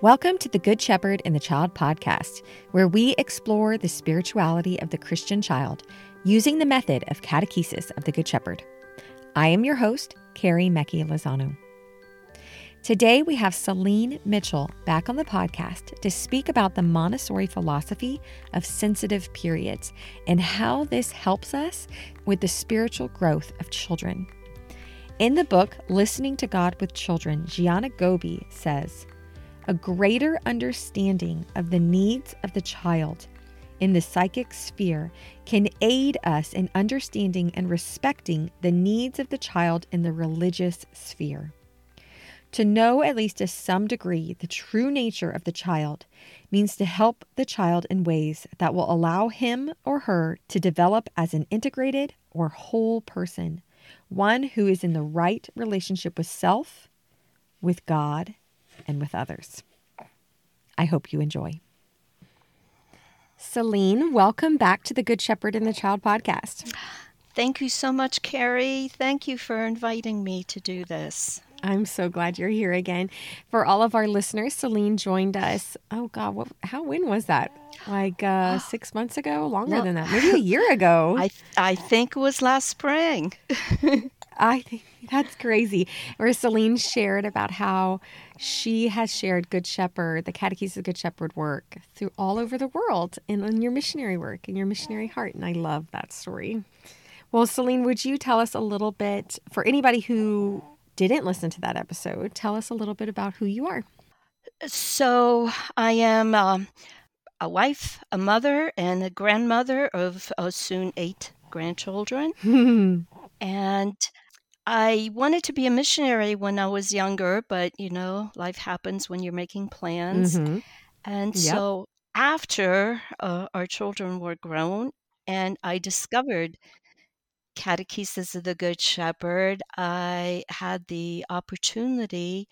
Welcome to the Good Shepherd and the Child podcast, where we explore the spirituality of the Christian child using the method of catechesis of the Good Shepherd. I am your host, Carrie Mecchi Lozano. Today we have Celine Mitchell back on the podcast to speak about the Montessori philosophy of sensitive periods and how this helps us with the spiritual growth of children. In the book, Listening to God with Children, Gianna Gobi says, "A greater understanding of the needs of the child in the psychic sphere can aid us in understanding and respecting the needs of the child in the religious sphere. To know at least to some degree the true nature of the child means to help the child in ways that will allow him or her to develop as an integrated or whole person, one who is in the right relationship with self, with God, and with others." I hope you enjoy. Celine, welcome back to the Good Shepherd and the Child podcast. Thank you so much, Carrie. Thank you for inviting me to do this. I'm so glad you're here again. For all of our listeners, Celine joined us. Oh, God, when was that? Like 6 months ago? Longer than that. Maybe a year ago. I think it was last spring. I think that's crazy. Where Celine shared about how she has shared Good Shepherd, the Catechesis of Good Shepherd work through all over the world and on your missionary work and your missionary heart. And I love that story. Well, Celine, would you tell us a little bit, for anybody who didn't listen to that episode, tell us a little bit about who you are. So I am a wife, a mother, and a grandmother of soon 8 grandchildren. And I wanted to be a missionary when I was younger, but, you know, life happens when you're making plans. Mm-hmm. And so after our children were grown and I discovered Catechesis of the Good Shepherd, I had the opportunity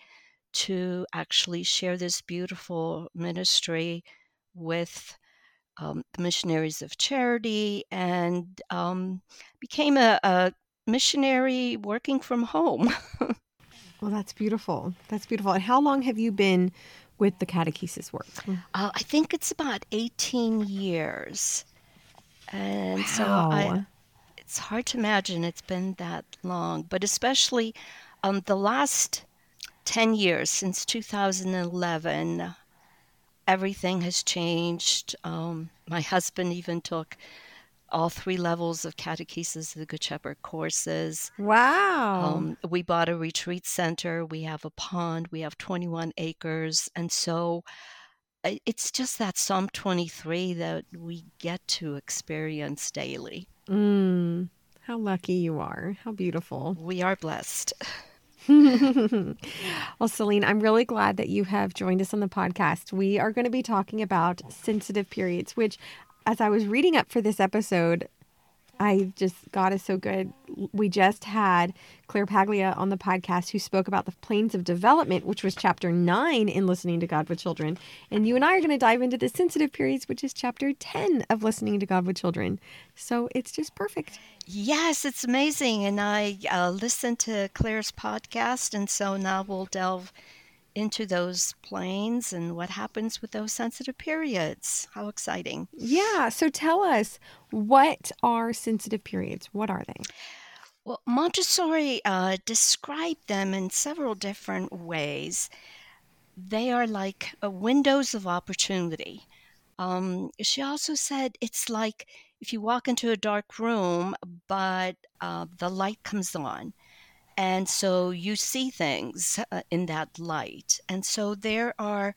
to actually share this beautiful ministry with the Missionaries of Charity, and became a missionary working from home. Well, that's beautiful. That's beautiful. And how long have you been with the catechesis work? I think it's about 18 years. And so it's hard to imagine it's been that long, but especially the last 10 years, since 2011, everything has changed. My husband even took all 3 levels of Catechesis of the Good Shepherd courses. Wow. We bought a retreat center. We have a pond. We have 21 acres. And so it's just that Psalm 23 that we get to experience daily. How lucky you are. How beautiful. We are blessed. Well, Celine, I'm really glad that you have joined us on the podcast. We are going to be talking about sensitive periods, which, as I was reading up for this episode, God is so good. We just had Claire Paglia on the podcast who spoke about the planes of development, which was chapter 9 in Listening to God with Children. And you and I are going to dive into the sensitive periods, which is chapter 10 of Listening to God with Children. So it's just perfect. Yes, it's amazing. And I listened to Claire's podcast. And so now we'll delve into those planes and what happens with those sensitive periods. How exciting. Yeah. So tell us, what are sensitive periods? What are they? Well, Montessori described them in several different ways. They are like windows of opportunity. She also said it's like if you walk into a dark room, but the light comes on. And so you see things in that light. And so there are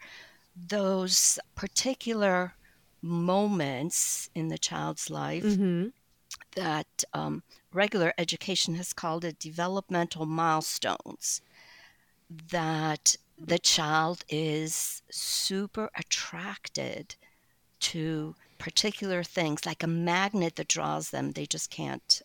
those particular moments in the child's life that regular education has called it developmental milestones, that the child is super attracted to particular things, like a magnet that draws them. They just can't...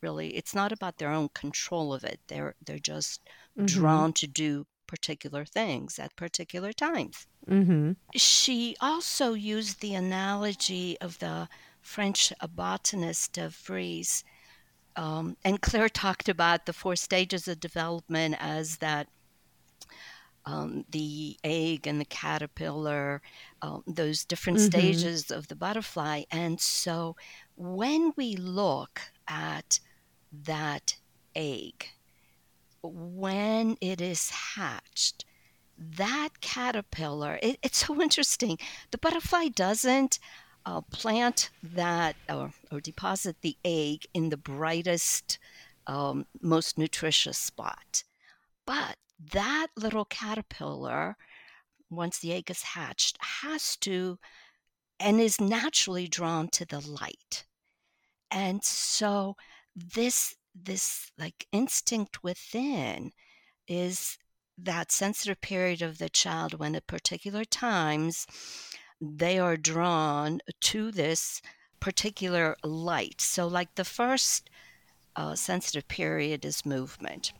Really, it's not about their own control of it. They're just drawn to do particular things at particular times. Mm-hmm. She also used the analogy of the French botanist de Vries. And Claire talked about the 4 stages of development as that the egg and the caterpillar, those different mm-hmm. stages of the butterfly. And so when we look at that egg, when it is hatched, that caterpillar, it's so interesting. The butterfly doesn't plant that or deposit the egg in the brightest, most nutritious spot. But that little caterpillar, once the egg is hatched, has to and is naturally drawn to the light. And so this like instinct within is that sensitive period of the child when at particular times they are drawn to this particular light. So like the first sensitive period is movement.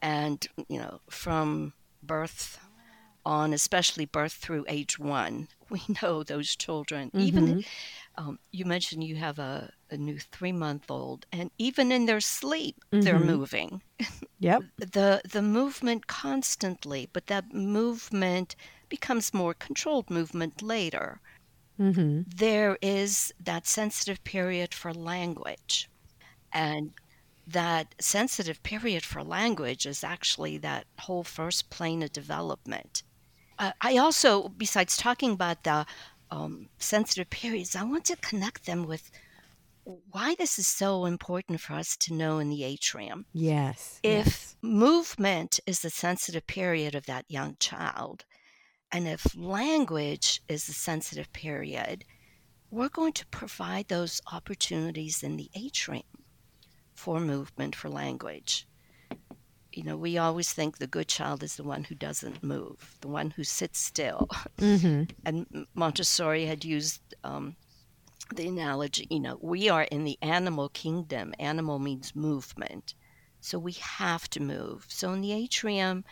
And, you know, from birth on, especially birth through age 1, we know those children, mm-hmm. even you mentioned you have a new 3-month-old, and even in their sleep, mm-hmm. they're moving. Yep. The movement constantly, but that movement becomes more controlled movement later. Mm-hmm. There is that sensitive period for language. And that sensitive period for language is actually that whole first plane of development. I also, besides talking about the sensitive periods, I want to connect them with why this is so important for us to know in the atrium. Yes. If movement is the sensitive period of that young child, and if language is the sensitive period, we're going to provide those opportunities in the atrium for movement, for language. You know, we always think the good child is the one who doesn't move, the one who sits still. Mm-hmm. And Montessori had used the analogy, you know, we are in the animal kingdom. Animal means movement. So we have to move. So in the atrium,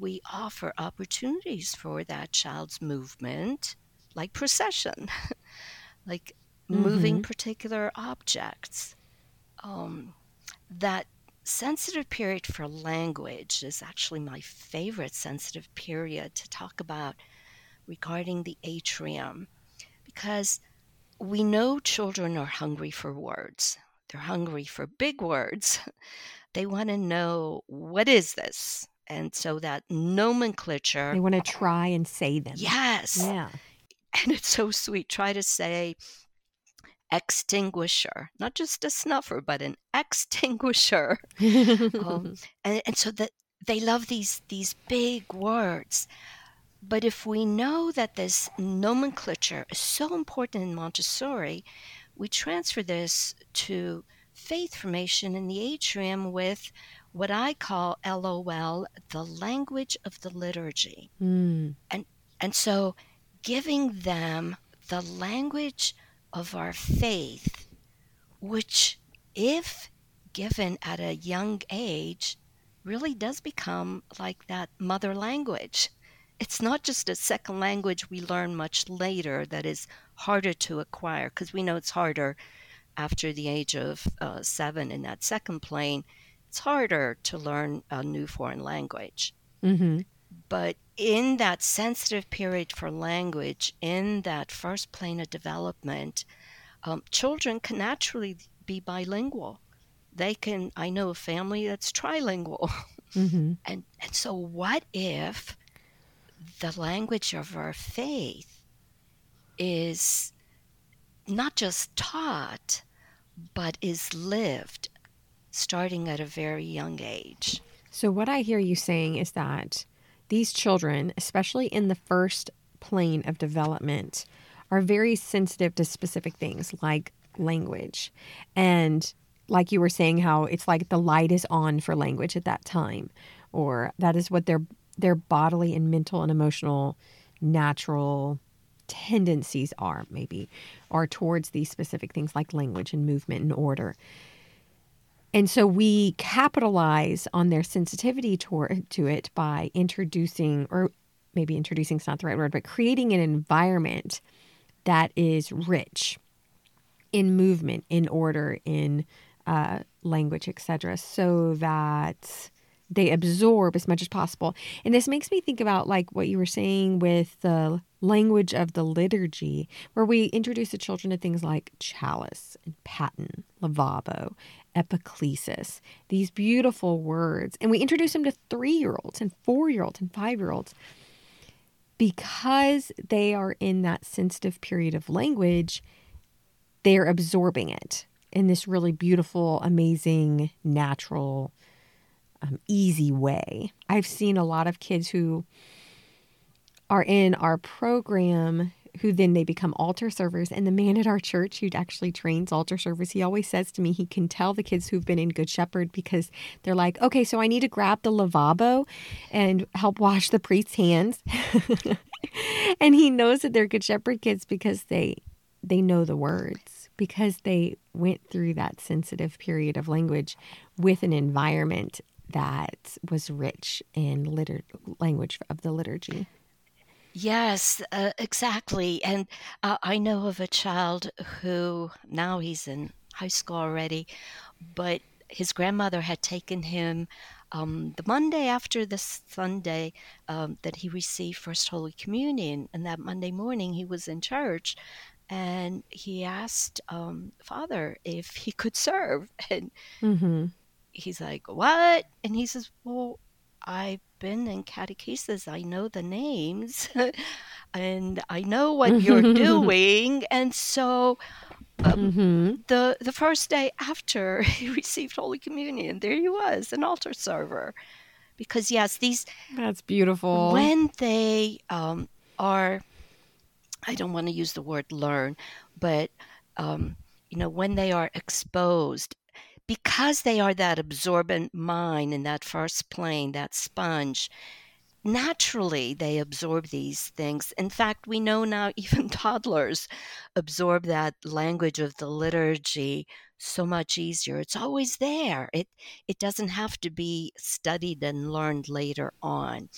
we offer opportunities for that child's movement, like procession, like mm-hmm. moving particular objects. That sensitive period for language is actually my favorite sensitive period to talk about regarding the atrium, because we know children are hungry for words. They're hungry for big words. They want to know, what is this? And so that nomenclature. They want to try and say them. Yes. Yeah. And it's so sweet. Try to say extinguisher, not just a snuffer, but an extinguisher. And so that they love these big words. But if we know that this nomenclature is so important in Montessori, we transfer this to faith formation in the atrium with what I call LOL, the language of the liturgy. Mm. And so giving them the language of our faith, which if given at a young age, really does become like that mother language. It's not just a second language we learn much later that is harder to acquire, because we know it's harder after the age of 7 in that second plane. It's harder to learn a new foreign language. Mm-hmm. But in that sensitive period for language, in that first plane of development, children can naturally be bilingual. They can, I know a family that's trilingual. Mm-hmm. And so what if the language of our faith is not just taught, but is lived starting at a very young age? So what I hear you saying is that these children, especially in the first plane of development, are very sensitive to specific things like language. And like you were saying, how it's like the light is on for language at that time, or that is what their bodily and mental and emotional natural tendencies are, maybe, or towards these specific things like language and movement and order. And so we capitalize on their sensitivity to it by introducing, or maybe introducing is not the right word, but creating an environment that is rich in movement, in order, in language, etc., so that they absorb as much as possible. And this makes me think about like what you were saying with the language of the liturgy, where we introduce the children to things like chalice and paten, lavabo, epiclesis, these beautiful words. And we introduce them to 3-year-olds and 4-year-olds and 5-year-olds because they are in that sensitive period of language. They're absorbing it in this really beautiful, amazing, natural, easy way. I've seen a lot of kids who are in our program who then they become altar servers. And the man at our church who actually trains altar servers, he always says to me, he can tell the kids who've been in Good Shepherd because they're like, okay, so I need to grab the lavabo and help wash the priest's hands. And he knows that they're Good Shepherd kids because they know the words, because they went through that sensitive period of language with an environment that was rich in language of the liturgy. Yes, exactly. And I know of a child who, now he's in high school already, but his grandmother had taken him the Monday after the Sunday that he received First Holy Communion. And that Monday morning he was in church and he asked Father if he could serve. And he's like, what? And he says, well, I've been in catechesis. I know the names and I know what you're doing. And so the first day after he received Holy Communion, there he was, an altar server. Because yes, these... That's beautiful. When they are, I don't want to use the word learn, but you know, when they are exposed, because they are that absorbent mind in that first plane, that sponge, naturally they absorb these things. In fact, we know now even toddlers absorb that language of the liturgy so much easier. It's always there. It doesn't have to be studied and learned later on.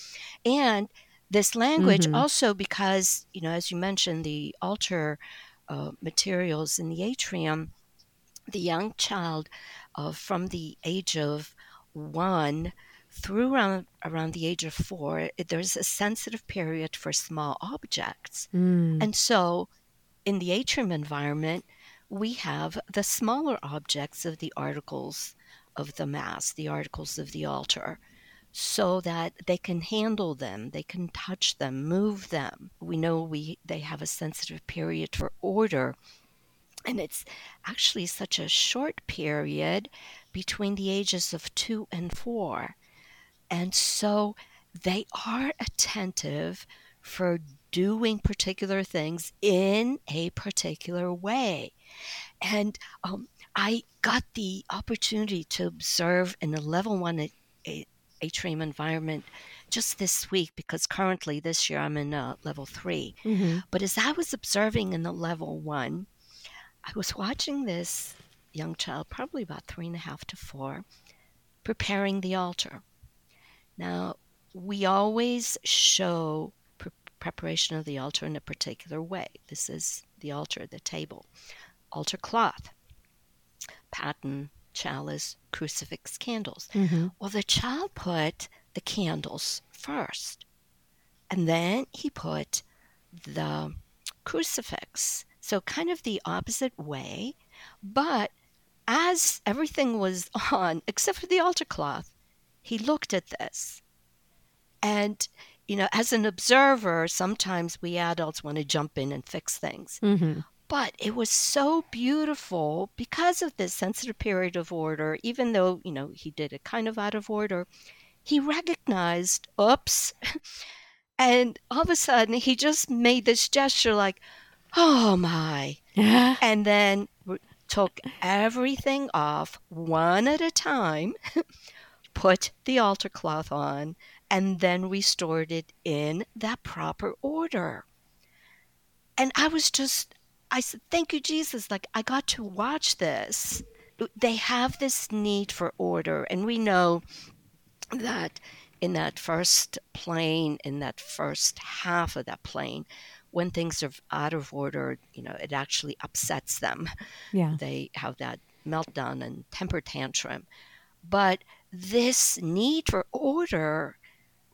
And this language also, because, you know, as you mentioned, the altar materials in the atrium, the young child from the age of 1 through around the age of 4, there's a sensitive period for small objects. And so in the atrium environment, we have the smaller objects of the articles of the Mass, the articles of the altar, so that they can handle them, they can touch them, move them. We know they have a sensitive period for order. And it's actually such a short period between the ages of 2 and 4. And so they are attentive for doing particular things in a particular way. And I got the opportunity to observe in a level 1 atrium environment just this week, because currently this year I'm in level 3. But as I was observing in the level 1, I was watching this young child, probably about 3.5 to 4, preparing the altar. Now, we always show preparation of the altar in a particular way. This is the altar, the table, altar cloth, paten, chalice, crucifix, candles. Well, the child put the candles first, and then he put the crucifix. So kind of the opposite way, but as everything was on, except for the altar cloth, he looked at this. And, you know, as an observer, sometimes we adults want to jump in and fix things. But it was so beautiful because of this sensitive period of order, even though, you know, he did it kind of out of order, he recognized, oops. And all of a sudden, he just made this gesture like, oh my. And then took everything off one at a time, put the altar cloth on, and then restored it in that proper order. And I said, thank you, Jesus. Like, I got to watch this. They have this need for order. And we know that in that first plane, in that first half of that plane, when things are out of order, you know, it actually upsets them. They have that meltdown and temper tantrum. But this need for order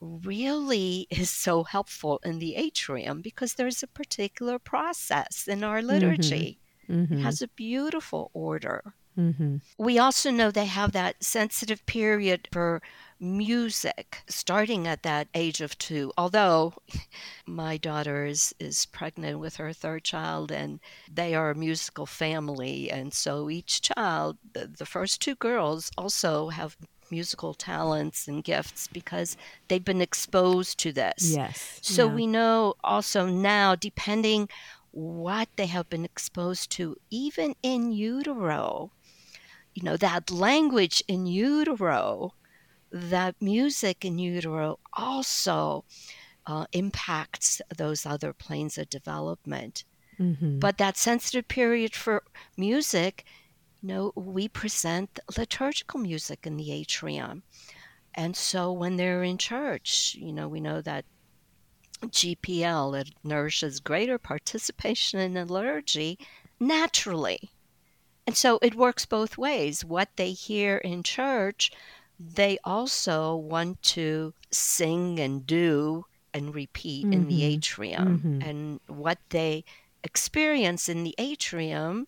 really is so helpful in the atrium, because there's a particular process in our liturgy. Mm-hmm. It has a beautiful order. Mm-hmm. We also know they have that sensitive period for music starting at that age of 2, although my daughter is pregnant with her third child, and they are a musical family, and so each child, the first 2 girls, also have musical talents and gifts because they've been exposed to this. Yes. So yeah. We know also now, depending what they have been exposed to, even in utero, you know, that language in utero, that music in utero also impacts those other planes of development. Mm-hmm. But that sensitive period for music, you know, we present liturgical music in the atrium. And so when they're in church, you know, we know that GPL, it nourishes greater participation in the liturgy naturally. And so it works both ways. What they hear in church, they also want to sing and do and repeat in the atrium. Mm-hmm. And what they experience in the atrium,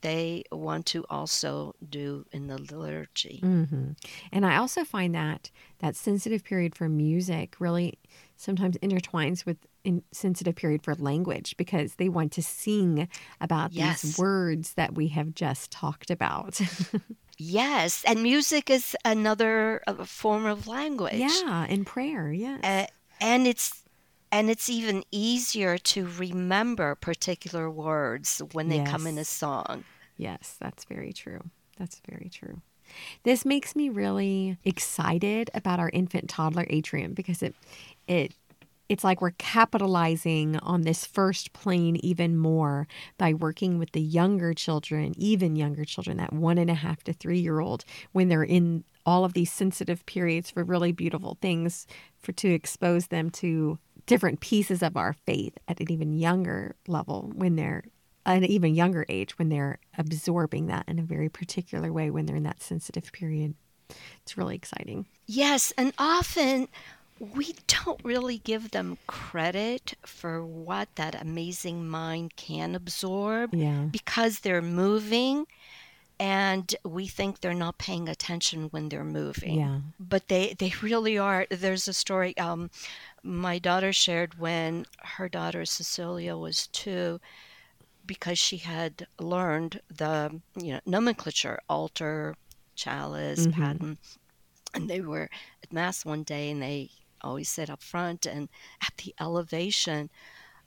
they want to also do in the liturgy. Mm-hmm. And I also find that sensitive period for music really sometimes intertwines with sensitive period for language, because they want to sing about these words that we have just talked about. Yes, and music is another form of language. Yeah, and prayer, yes. And it's even easier to remember particular words when they come in a song. Yes, that's very true. That's very true. This makes me really excited about our infant-toddler atrium, because it's like we're capitalizing on this first plane even more by working with the younger children, even younger children, that 1.5 to 3-year-old, when they're in all of these sensitive periods for really beautiful things, to expose them to different pieces of our faith at an even younger level, when they're an even younger age, when they're absorbing that in a very particular way when they're in that sensitive period. It's really exciting. Yes, and often we don't really give them credit for what that amazing mind can absorb because they're moving, and we think they're not paying attention when they're moving. Yeah. But they really are. There's a story my daughter shared when her daughter Cecilia was 2, because she had learned the nomenclature, altar, chalice, paten. And they were at Mass one day, and they always sit up front and at the elevation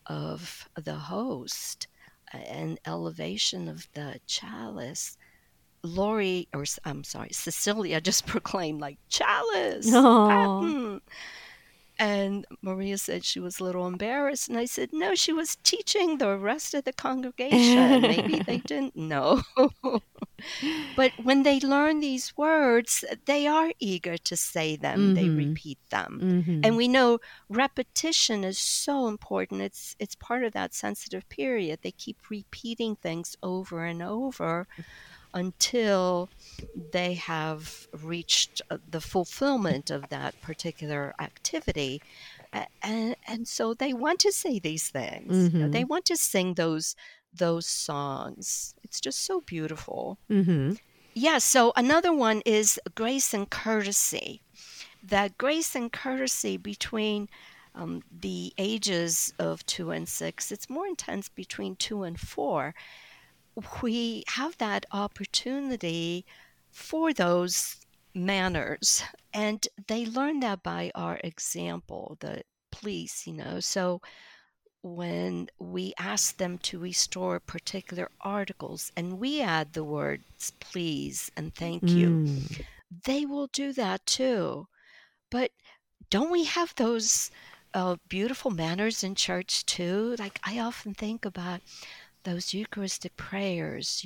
of the host and elevation of the chalice, Cecilia just proclaimed, like, chalice, paten. And Maria said she was a little embarrassed. And I said, no, she was teaching the rest of the congregation. Maybe they didn't know. But when they learn these words, they are eager to say them. Mm-hmm. They repeat them. Mm-hmm. And we know repetition is so important. It's part of that sensitive period. They keep repeating things over and over until they have reached the fulfillment of that particular activity. And so they want to say these things. Mm-hmm. You know, they want to sing those songs. It's just so beautiful. Mm-hmm. Yeah, so another one is grace and courtesy. That grace and courtesy between the ages of 2 and 6, it's more intense between 2 and 4. We have that opportunity for those manners, and they learn that by our example, the police, so when we ask them to restore particular articles and we add the words please and thank you, they will do that too. But don't we have those beautiful manners in church too? Like, I often think about those Eucharistic prayers,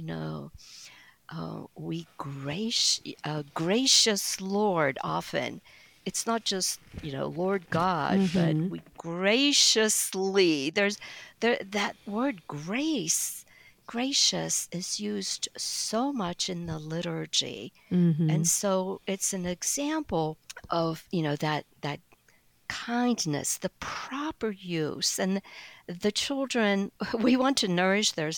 we gracious Lord, often. It's not just, Lord God, but we graciously, there's that word grace. gracious is used so much in the liturgy. Mm-hmm. And so it's an example of, you know, that kindness, the proper use. And the children, we want to nourish their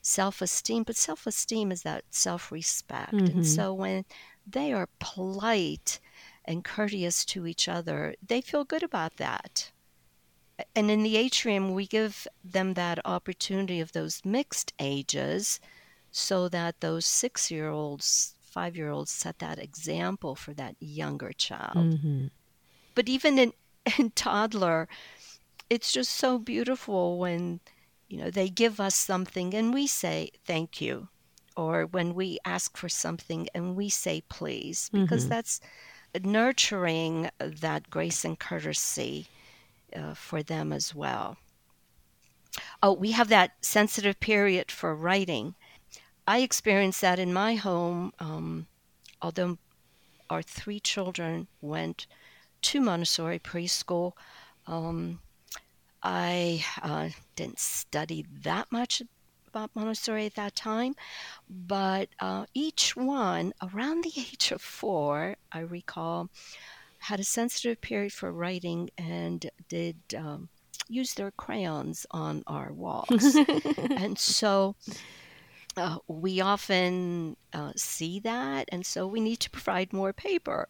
self-esteem, but self-esteem is that self-respect. Mm-hmm. And so when they are polite and courteous to each other, they feel good about that. And in the atrium, we give them that opportunity of those mixed ages so that those 6-year-olds, 5-year-olds set that example for that younger child. Mm-hmm. But even in toddler, it's just so beautiful when, you know, they give us something and we say, thank you. Or when we ask for something and we say, please, because mm-hmm. that's nurturing that grace and courtesy for them as well. Oh, we have that sensitive period for writing. I experienced that in my home, although our 3 children went to Montessori preschool. I didn't study that much about Montessori at that time, but each one around the age of 4, I recall, had a sensitive period for writing and did use their crayons on our walls. And so we often see that, and so we need to provide more paper.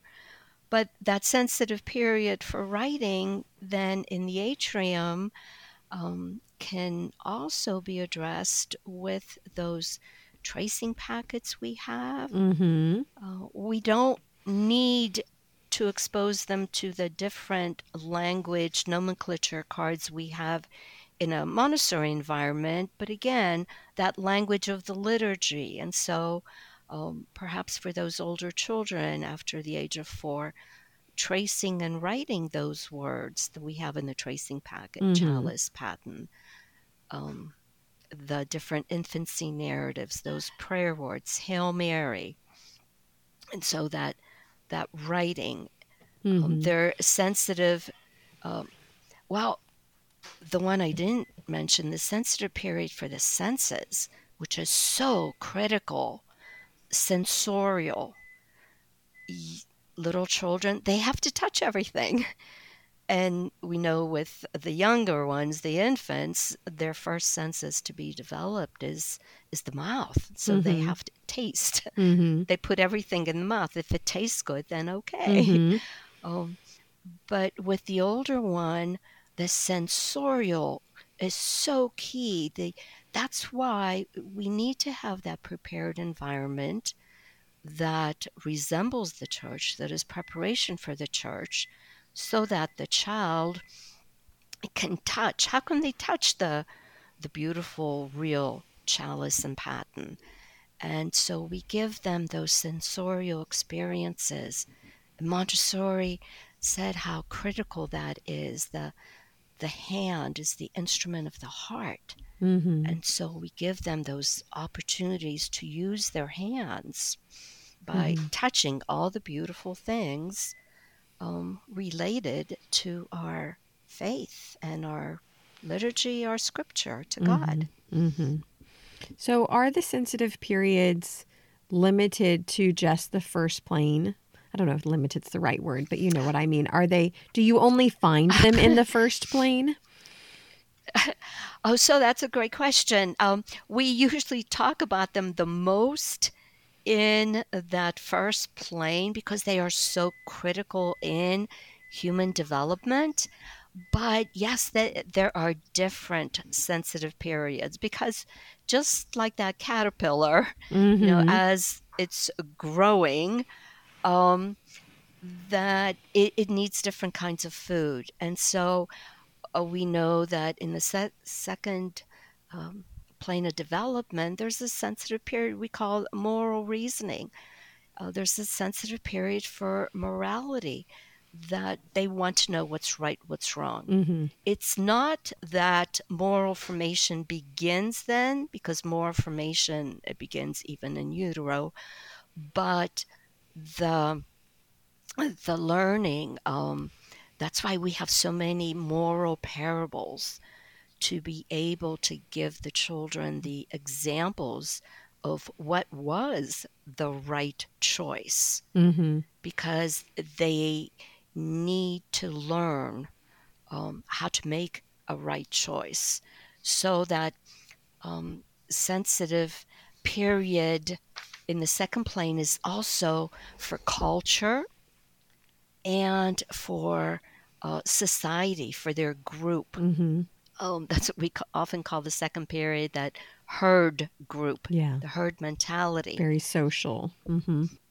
But that sensitive period for writing then in the atrium can also be addressed with those tracing packets we have. Mm-hmm. We don't need to expose them to the different language nomenclature cards we have in a Montessori environment, but again, that language of the liturgy. And so perhaps for those older children after the age of 4, tracing and writing those words that we have in the tracing packet, mm-hmm. chalice, paten, the different infancy narratives, those prayer words, Hail Mary. And so that writing, mm-hmm. They're sensitive. The one I didn't mention, the sensitive period for the senses, which is so critical, sensorial. Little children, they have to touch everything. And we know with the younger ones, the infants, their first senses to be developed is the mouth. So mm-hmm. they have to taste. Mm-hmm. They put everything in the mouth. If it tastes good, then okay. Mm-hmm. But with the older one, the sensorial is so key. That's why we need to have that prepared environment that resembles the church, that is preparation for the church, so that the child can touch. How can they touch the beautiful, real chalice and paten? And so we give them those sensorial experiences. Montessori said how critical that is. The hand is the instrument of the heart. Mm-hmm. And so we give them those opportunities to use their hands by mm-hmm. touching all the beautiful things related to our faith and our liturgy, our scripture to mm-hmm. God. Mm-hmm. So are the sensitive periods limited to just the first plane? I don't know if limited's the right word, but you know what I mean. Do you only find them in the first plane? Oh, so that's a great question. We usually talk about them the most in that first plane because they are so critical in human development. But yes, there are different sensitive periods because just like that caterpillar, mm-hmm. you know, as it's growing, that it needs different kinds of food. And so we know that in the second plane of development, there's a sensitive period we call moral reasoning. There's a sensitive period for morality that they want to know what's right, what's wrong. Mm-hmm. It's not that moral formation begins then, because moral formation, it begins even in utero, but the learning, that's why we have so many moral parables to be able to give the children the examples of what was the right choice, because they need to learn how to make a right choice, so that sensitive period in the second plane is also for culture and for society, for their group. That's what we often call the second period, that herd group, the herd mentality. Very social.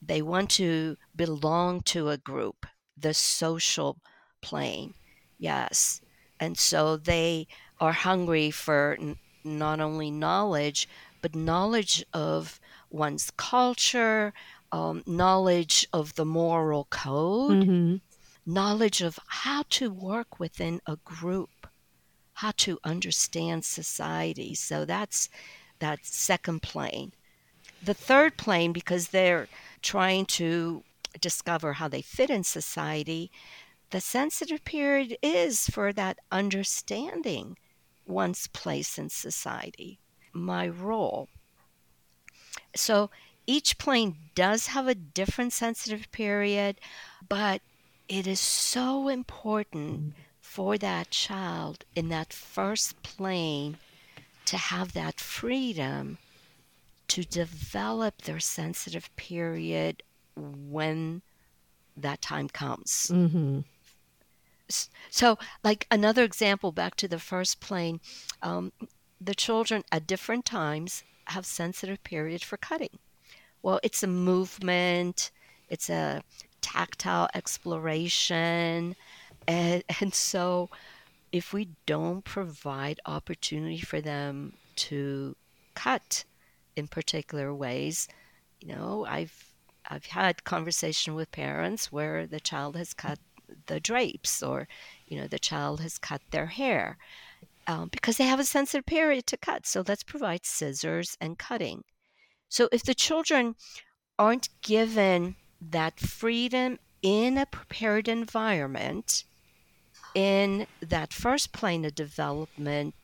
They want to belong to a group, the social plane. Yes. And so they are hungry for not only knowledge, but knowledge of one's culture, knowledge of the moral code, knowledge of how to work within a group, how to understand society. So that's that second plane. The third plane, because they're trying to discover how they fit in society, the sensitive period is for that understanding one's place in society, my role. So each plane does have a different sensitive period, but it is so important for that child in that first plane to have that freedom to develop their sensitive period when that time comes. So, like another example, back to the first plane, the children at different times have sensitive period for cutting. Well, it's a movement, it's a tactile exploration. And so if we don't provide opportunity for them to cut in particular ways, you know, I've had conversation with parents where the child has cut the drapes, or, you know, the child has cut their hair, because they have a sensitive period to cut. So let's provide scissors and cutting. So if the children aren't given that freedom in a prepared environment, in that first plane of development,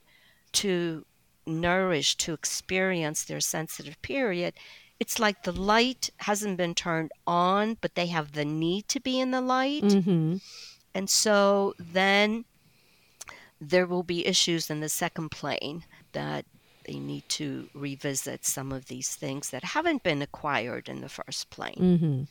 to nourish, to experience their sensitive period, it's like the light hasn't been turned on, but they have the need to be in the light. And so then there will be issues in the second plane that they need to revisit some of these things that haven't been acquired in the first plane.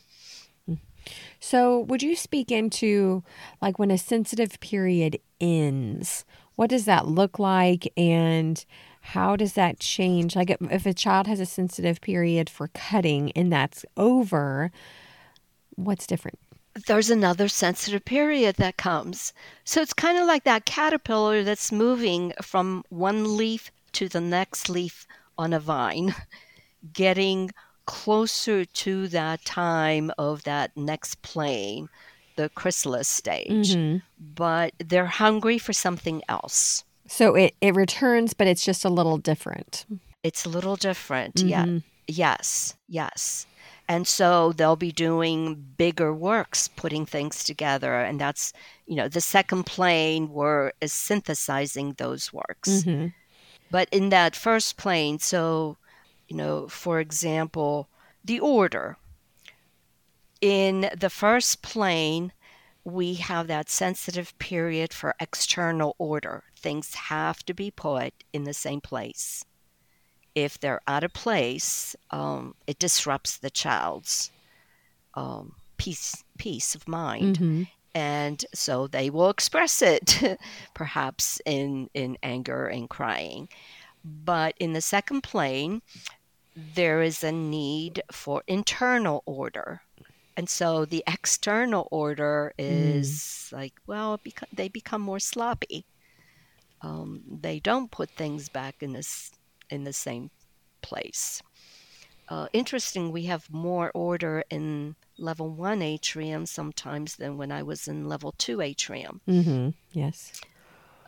So would you speak into, like, when a sensitive period ends, what does that look like? And how does that change? Like, if a child has a sensitive period for cutting and that's over, what's different? There's another sensitive period that comes. So it's kind of like that caterpillar that's moving from one leaf to the next leaf on a vine, getting closer to that time of that next plane, the chrysalis stage. But they're hungry for something else. So it returns, but it's just a little different. It's a little different, yeah. Yes. And so they'll be doing bigger works, putting things together. And that's, you know, the second plane is synthesizing those works. But in that first plane, so, you know, for example, the order. In the first plane, we have that sensitive period for external order. Things have to be put in the same place. If they're out of place, it disrupts the child's peace of mind. And so they will express it, perhaps in anger and crying. But in the second plane, there is a need for internal order. And so the external order is like, well, they become more sloppy. They don't put things back in the same place. Interesting, we have more order in level 1 atrium sometimes than when I was in level 2 atrium. Yes.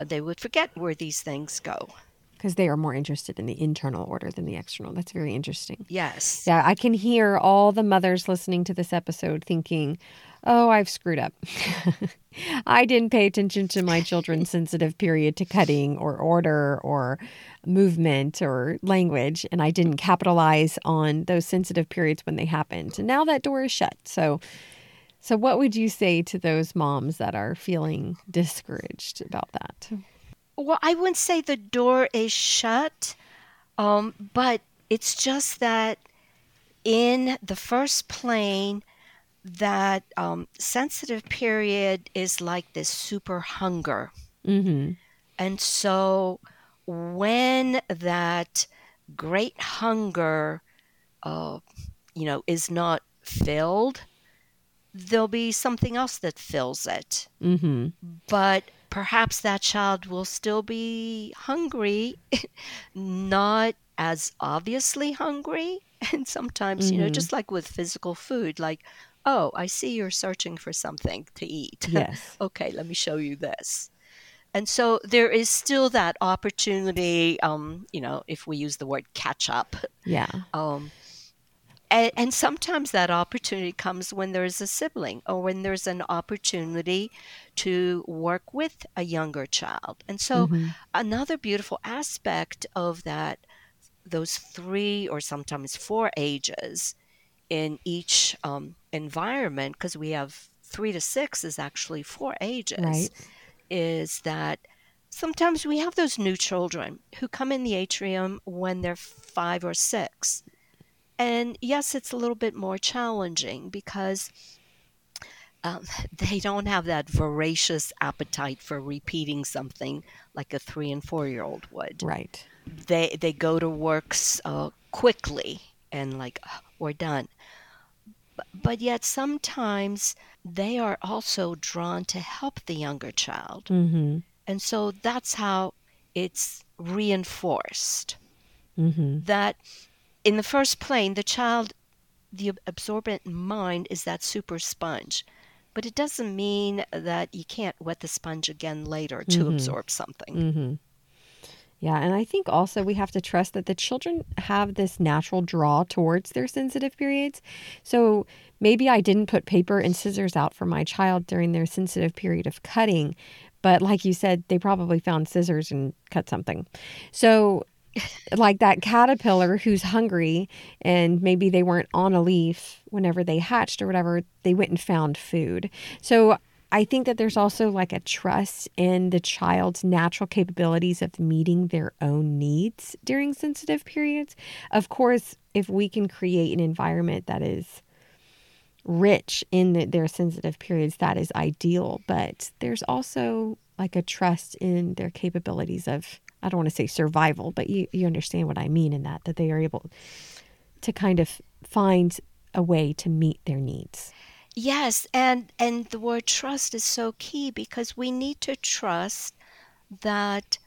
They would forget where these things go. Because they are more interested in the internal order than the external. That's very interesting. Yes. Yeah, I can hear all the mothers listening to this episode thinking, oh, I've screwed up. I didn't pay attention to my children's sensitive period to cutting or order or movement or language, and I didn't capitalize on those sensitive periods when they happened. And now that door is shut. So what would you say to those moms that are feeling discouraged about that? Well, I wouldn't say the door is shut, but it's just that in the first plane, that sensitive period is like this super hunger. Mm-hmm. And so when that great hunger, is not filled, there'll be something else that fills it. Mm-hmm. But perhaps that child will still be hungry, not as obviously hungry. And sometimes, mm-hmm. Just like with physical food, like, oh, I see you're searching for something to eat. Yes. Okay, let me show you this. And so there is still that opportunity, if we use the word catch up. Yeah. And sometimes that opportunity comes when there's a sibling or when there's an opportunity to work with a younger child. And so mm-hmm. another beautiful aspect of that, those 3 or sometimes 4 ages in each environment, because we have 3 to 6 is actually 4 ages, right. Is that sometimes we have those new children who come in the atrium when they're 5 or 6. And yes, it's a little bit more challenging because they don't have that voracious appetite for repeating something like a 3 and 4-year-old would. Right. They go to works quickly and like, we're done. But yet sometimes they are also drawn to help the younger child. Mm-hmm. And so that's how it's reinforced. Mm-hmm. That in the first plane, the child, the absorbent mind is that super sponge. But it doesn't mean that you can't wet the sponge again later to mm-hmm. absorb something. Mm-hmm. Yeah, and I think also we have to trust that the children have this natural draw towards their sensitive periods. So maybe I didn't put paper and scissors out for my child during their sensitive period of cutting, but like you said, they probably found scissors and cut something. So like that caterpillar who's hungry and maybe they weren't on a leaf whenever they hatched or whatever, they went and found food. So I think that there's also like a trust in the child's natural capabilities of meeting their own needs during sensitive periods. Of course, if we can create an environment that is rich in their sensitive periods, that is ideal. But there's also like a trust in their capabilities of, I don't want to say survival, but you understand what I mean in that they are able to kind of find a way to meet their needs. Yes, and the word trust is so key because we need to trust that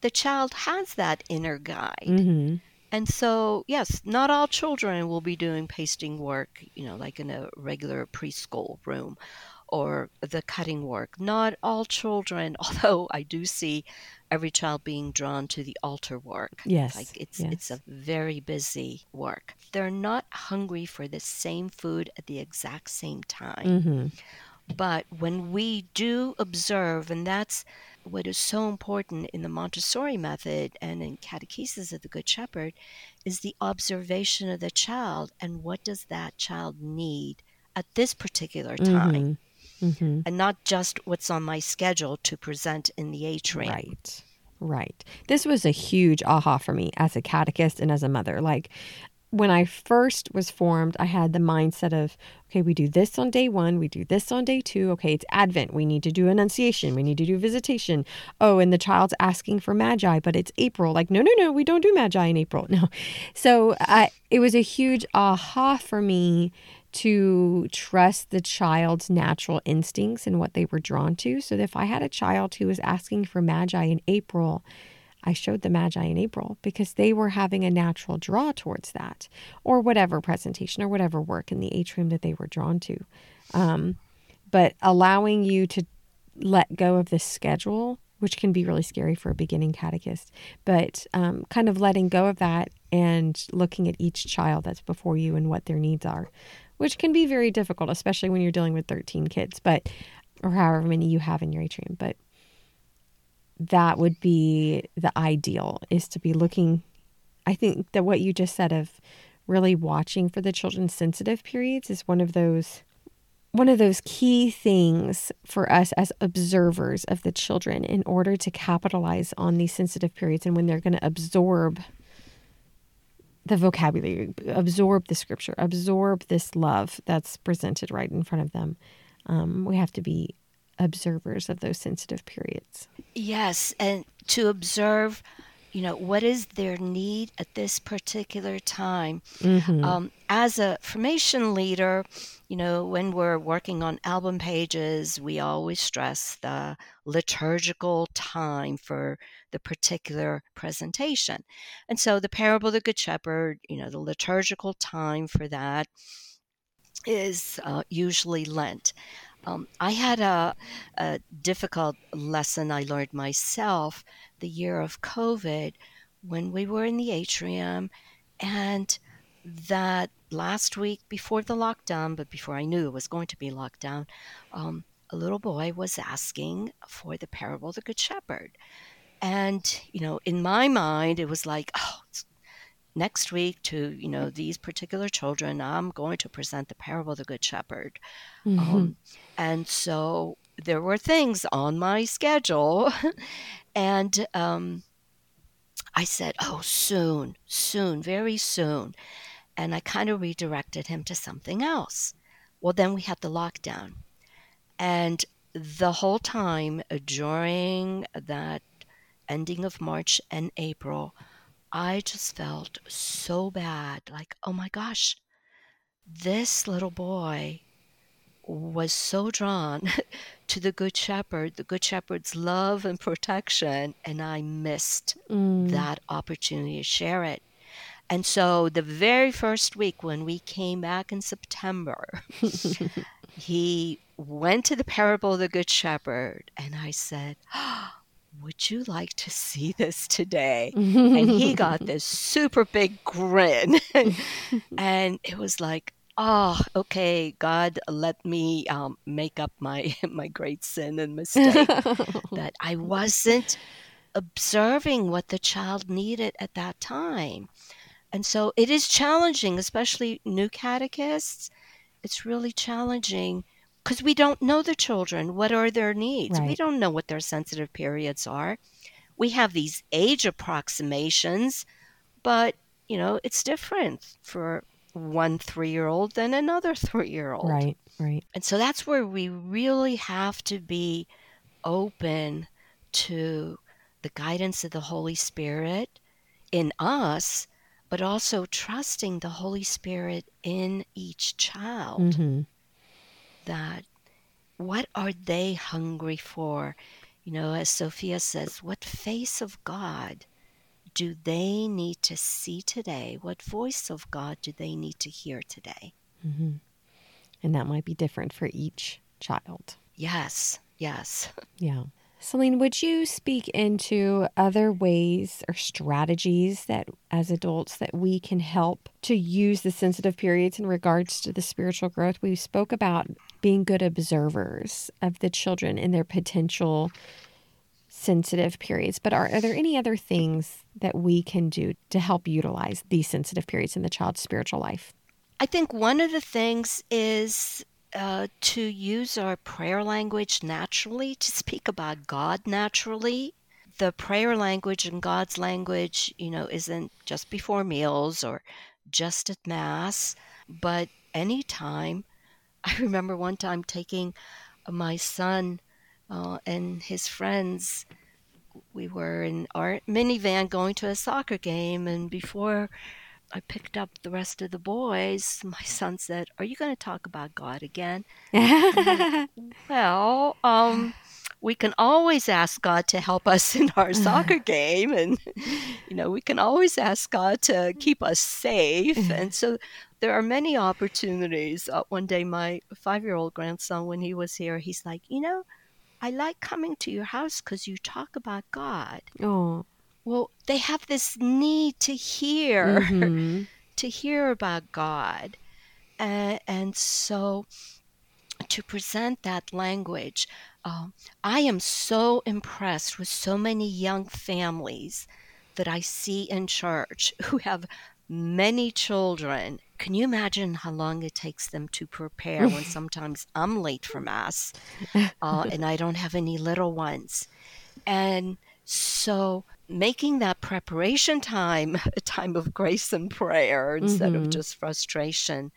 the child has that inner guide. Mm-hmm. And so, yes, not all children will be doing pasting work, like in a regular preschool room or the cutting work. Not all children, although I do see every child being drawn to the altar work. Yes. Like it's a very busy work. They're not hungry for the same food at the exact same time. Mm-hmm. But when we do observe, and that's what is so important in the Montessori method and in Catechesis of the Good Shepherd, is the observation of the child and what does that child need at this particular time. Mm-hmm. Mm-hmm. And not just what's on my schedule to present in the atrium. Right, right. This was a huge aha for me as a catechist and as a mother. Like when I first was formed, I had the mindset of, okay, we do this on day 1, we do this on day 2. Okay, it's Advent. We need to do Annunciation. We need to do Visitation. Oh, and the child's asking for Magi, but it's April. Like, no, we don't do Magi in April. No. So it was a huge aha for me to trust the child's natural instincts and what they were drawn to. So that if I had a child who was asking for Magi in April, I showed the Magi in April because they were having a natural draw towards that or whatever presentation or whatever work in the atrium that they were drawn to. But allowing you to let go of the schedule, which can be really scary for a beginning catechist, but kind of letting go of that and looking at each child that's before you and what their needs are which can be very difficult, especially when you're dealing with 13 kids, but or however many you have in your atrium. But that would be the ideal, is to be looking. I think that what you just said of really watching for the children's sensitive periods is one of those key things for us as observers of the children in order to capitalize on these sensitive periods and when they're going to absorb the vocabulary, absorb the scripture, absorb this love that's presented right in front of them. We have to be observers of those sensitive periods. Yes, and to observe, what is their need at this particular time? Mm-hmm. As a formation leader, when we're working on album pages, we always stress the liturgical time for the particular presentation. And so the parable of the Good Shepherd, the liturgical time for that is usually Lent. I had a difficult lesson I learned myself the year of COVID when we were in the atrium, and that last week before the lockdown, but before I knew it was going to be locked down, a little boy was asking for the parable of the Good Shepherd. And, in my mind, it was like, oh, next week to, these particular children, I'm going to present the parable of the Good Shepherd. Mm-hmm. And so there were things on my schedule. And I said, oh, soon, very soon. And I kind of redirected him to something else. Well, then we had the lockdown. And the whole time during that ending of March and April, I just felt so bad, like, oh my gosh, this little boy was so drawn to the Good Shepherd, the Good Shepherd's love and protection, and I missed that opportunity to share it. And so the very first week when we came back in September, he went to the parable of the Good Shepherd, and I said, oh, would you like to see this today? And he got this super big grin. And it was like, oh, okay, God, let me make up my great sin and mistake that I wasn't observing what the child needed at that time. And so it is challenging, especially new catechists. It's really challenging because we don't know the children. What are their needs? Right. We don't know what their sensitive periods are. We have these age approximations, but, it's different for one 3-year-old than another 3-year-old. Right. And so that's where we really have to be open to the guidance of the Holy Spirit in us, but also trusting the Holy Spirit in each child. Mm-hmm. That what are they hungry for? As Sophia says, what face of God do they need to see today? What voice of God do they need to hear today? Mm-hmm. And that might be different for each child. Yes. Yeah. Celine, would you speak into other ways or strategies that as adults that we can help to use the sensitive periods in regards to the spiritual growth? We spoke about being good observers of the children in their potential sensitive periods, but are there any other things that we can do to help utilize these sensitive periods in the child's spiritual life? I think one of the things is to use our prayer language naturally, to speak about God naturally. The prayer language and God's language, isn't just before meals or just at Mass, but any time. I remember one time taking my son and his friends. We were in our minivan going to a soccer game, and before I picked up the rest of the boys, my son said, are you going to talk about God again? Well, we can always ask God to help us in our soccer game. And, we can always ask God to keep us safe. And so there are many opportunities. One day, my 5-year-old grandson, when he was here, he's like, I like coming to your house because you talk about God. Oh. Well, they have this need to hear about God. And so to present that language, I am so impressed with so many young families that I see in church who have many children. Can you imagine how long it takes them to prepare when sometimes I'm late for Mass and I don't have any little ones? And so making that preparation time a time of grace and prayer instead of just frustration,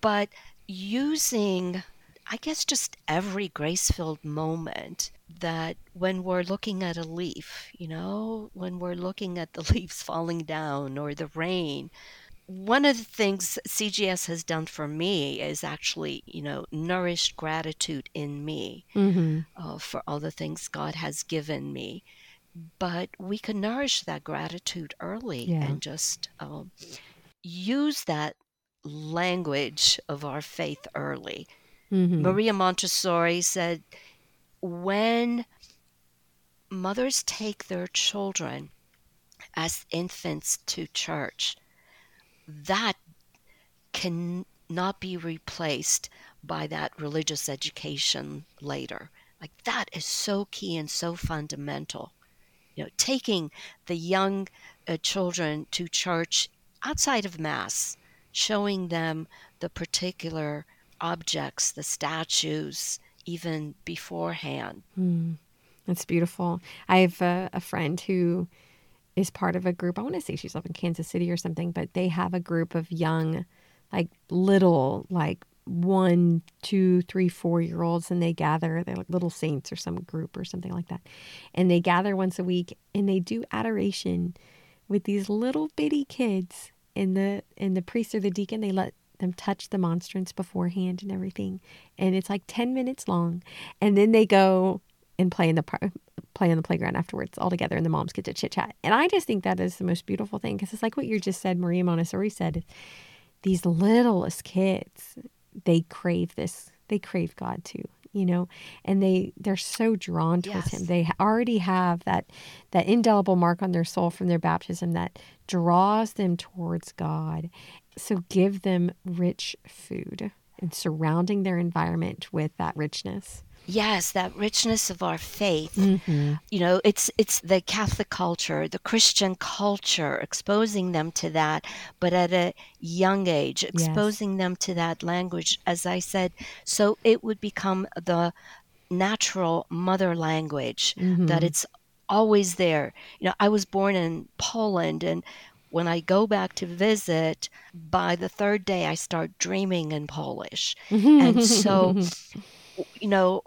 but using, I guess, just every grace-filled moment that when we're looking at a leaf, you know, when we're looking at the leaves falling down or the rain. One of the things CGS has done for me is actually, you know, nourished gratitude in me for all the things God has given me. But we can nourish that gratitude early and just use that language of our faith early. Maria Montessori said, when mothers take their children as infants to church, that can not be replaced by that religious education later. Like, that is so key and so fundamental. You know, taking the young children to church outside of Mass, showing them the particular objects, the statues, even beforehand. That's beautiful. I have a friend who is part of a group. I want to say she's up in Kansas City or something, but they have a group of young, like little, like 1, 2, 3, 4 year olds. And they gather, they're like Little Saints or some group or something like that. And they gather once a week and they do adoration with these little bitty kids, and the priest or the deacon, they let them touch the monstrance beforehand and everything. And it's like 10 minutes long. And then they go and play on the playground afterwards all together, and the moms get to chit chat. And I just think that is the most beautiful thing, because it's like what you just said, Maria Montessori said, these littlest kids, they crave this. They crave God too, you know, and they're so drawn towards Him. They already have that indelible mark on their soul from their baptism that draws them towards God. So give them rich food and surrounding their environment with that richness. Yes, that richness of our faith. You know, it's the Catholic culture, the Christian culture, exposing them to that, but at a young age, exposing them to that language, as I said, so it would become the natural mother language, that it's always there. You know, I was born in Poland, and when I go back to visit, by the third day, I start dreaming in Polish. And so, you know,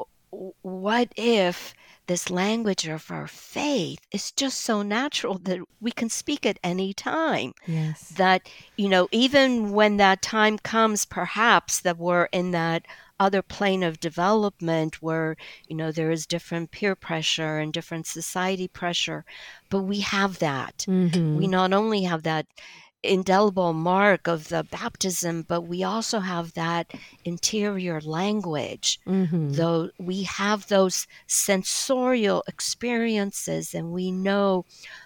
what if this language of our faith is just so natural that we can speak at any time? Yes. That, you know, even when that time comes, perhaps that we're in that other plane of development where, you know, there is different peer pressure and different society pressure, but we have that. We not only have that indelible mark of the baptism, but we also have that interior language. Though we have those sensorial experiences, and we know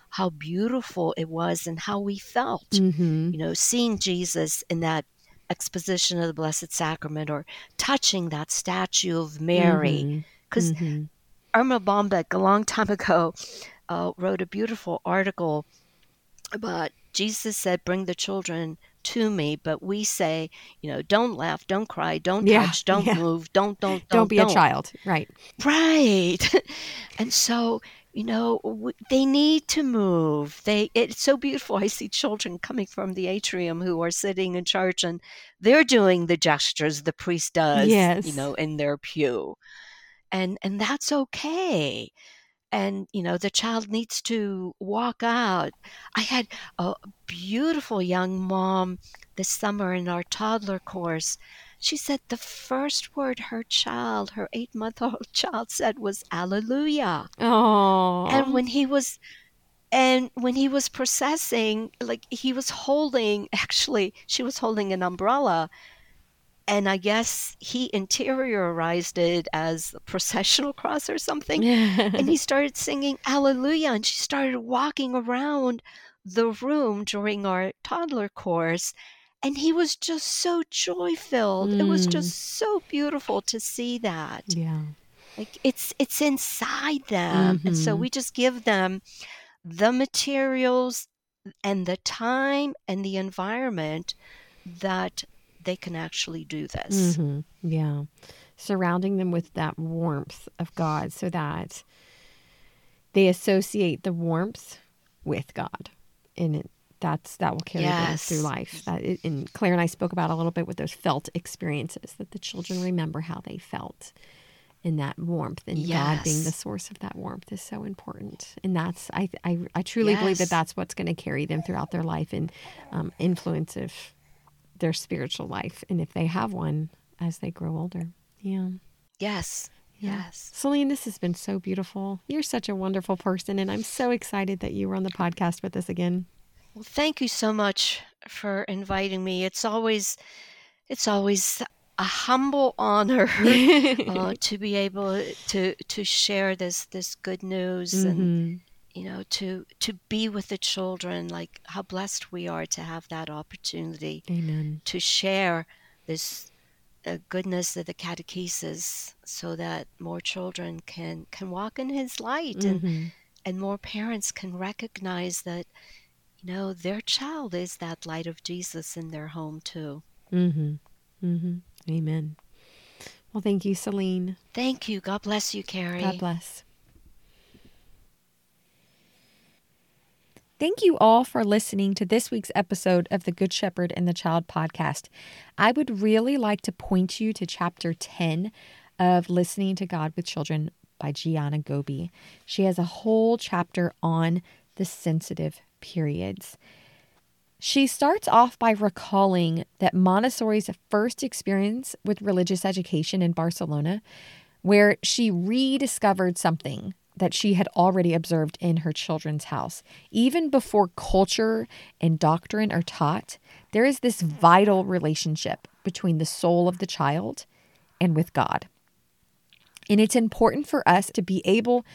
how beautiful it was and how we felt, you know, seeing Jesus in that exposition of the Blessed Sacrament, or touching that statue of Mary. Because Irma Bombeck, a long time ago, wrote a beautiful article about Jesus said, bring the children to me, but we say, you know, don't laugh, don't cry, don't touch, don't move, don't be a child. Right. And so, you know, they need to move. It's so beautiful. I see children coming from the atrium who are sitting in church, and they're doing the gestures the priest does, you know, in their pew. And that's okay. And, you know, the child needs to walk out. I had a beautiful young mom this summer in our toddler course. She said the first word her 8-month-old child said was "Alleluia." Oh. And when he was processing, like he was holding, actually, she was holding an umbrella. And I guess he interiorized it as a processional cross or something. And he started singing "Alleluia." And she started walking around the room during our toddler course. And he was just so joy-filled. It was just so beautiful to see that. Yeah. Like it's inside them. Mm-hmm. And so we just give them the materials and the time and the environment that they can actually do this. Mm-hmm. Yeah. Surrounding them with that warmth of God so that they associate the warmth with God. And that will carry them through life. And Claire and I spoke about a little bit with those felt experiences, that the children remember how they felt in that warmth. And God being the source of that warmth is so important. And that's, I truly believe that that's what's going to carry them throughout their life and influence their spiritual life. And if they have one as they grow older. Yeah. Yes. Yeah. Yes. Celine, this has been so beautiful. You're such a wonderful person, and I'm so excited that you were on the podcast with us again. Well, thank you so much for inviting me. It's always a humble honor to be able to share this good news, mm-hmm. and to be with the children. Like how blessed we are to have that opportunity. Amen. To share this goodness of the catechesis, so that more children can walk in His light, mm-hmm. and more parents can recognize that their child is that light of Jesus in their home too. Mm-hmm. Mm-hmm. Amen. Well, thank you, Celine. Thank you. God bless you, Carrie. God bless. Thank you all for listening to this week's episode of the Good Shepherd and the Child podcast. I would really like to point you to Chapter 10 of Listening to God with Children by Gianna Gobi. She has a whole chapter on the sensitive periods. She starts off by recalling that Montessori's first experience with religious education in Barcelona, where she rediscovered something that she had already observed in her children's house. Even before culture and doctrine are taught, there is this vital relationship between the soul of the child and with God. And it's important for us to be able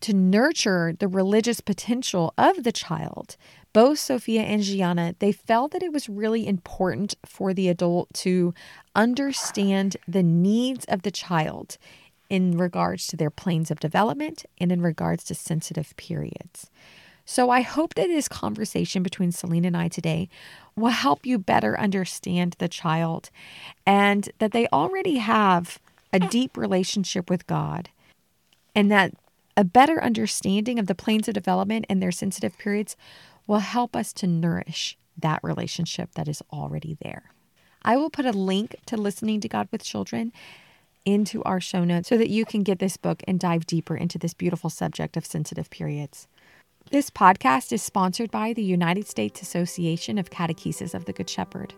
to nurture the religious potential of the child. Both Sophia and Gianna, they felt that it was really important for the adult to understand the needs of the child in regards to their planes of development and in regards to sensitive periods. So I hope that this conversation between Celine and I today will help you better understand the child, and that they already have a deep relationship with God, and that a better understanding of the planes of development and their sensitive periods will help us to nourish that relationship that is already there. I will put a link to Listening to God with Children into our show notes so that you can get this book and dive deeper into this beautiful subject of sensitive periods. This podcast is sponsored by the United States Association of Catechesis of the Good Shepherd.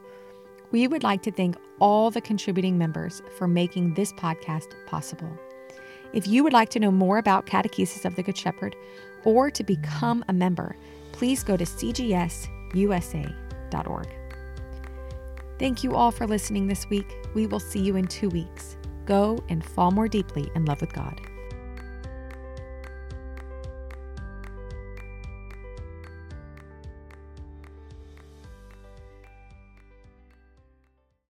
We would like to thank all the contributing members for making this podcast possible. If you would like to know more about Catechesis of the Good Shepherd or to become a member, please go to cgsusa.org. Thank you all for listening this week. We will see you in 2 weeks. Go and fall more deeply in love with God.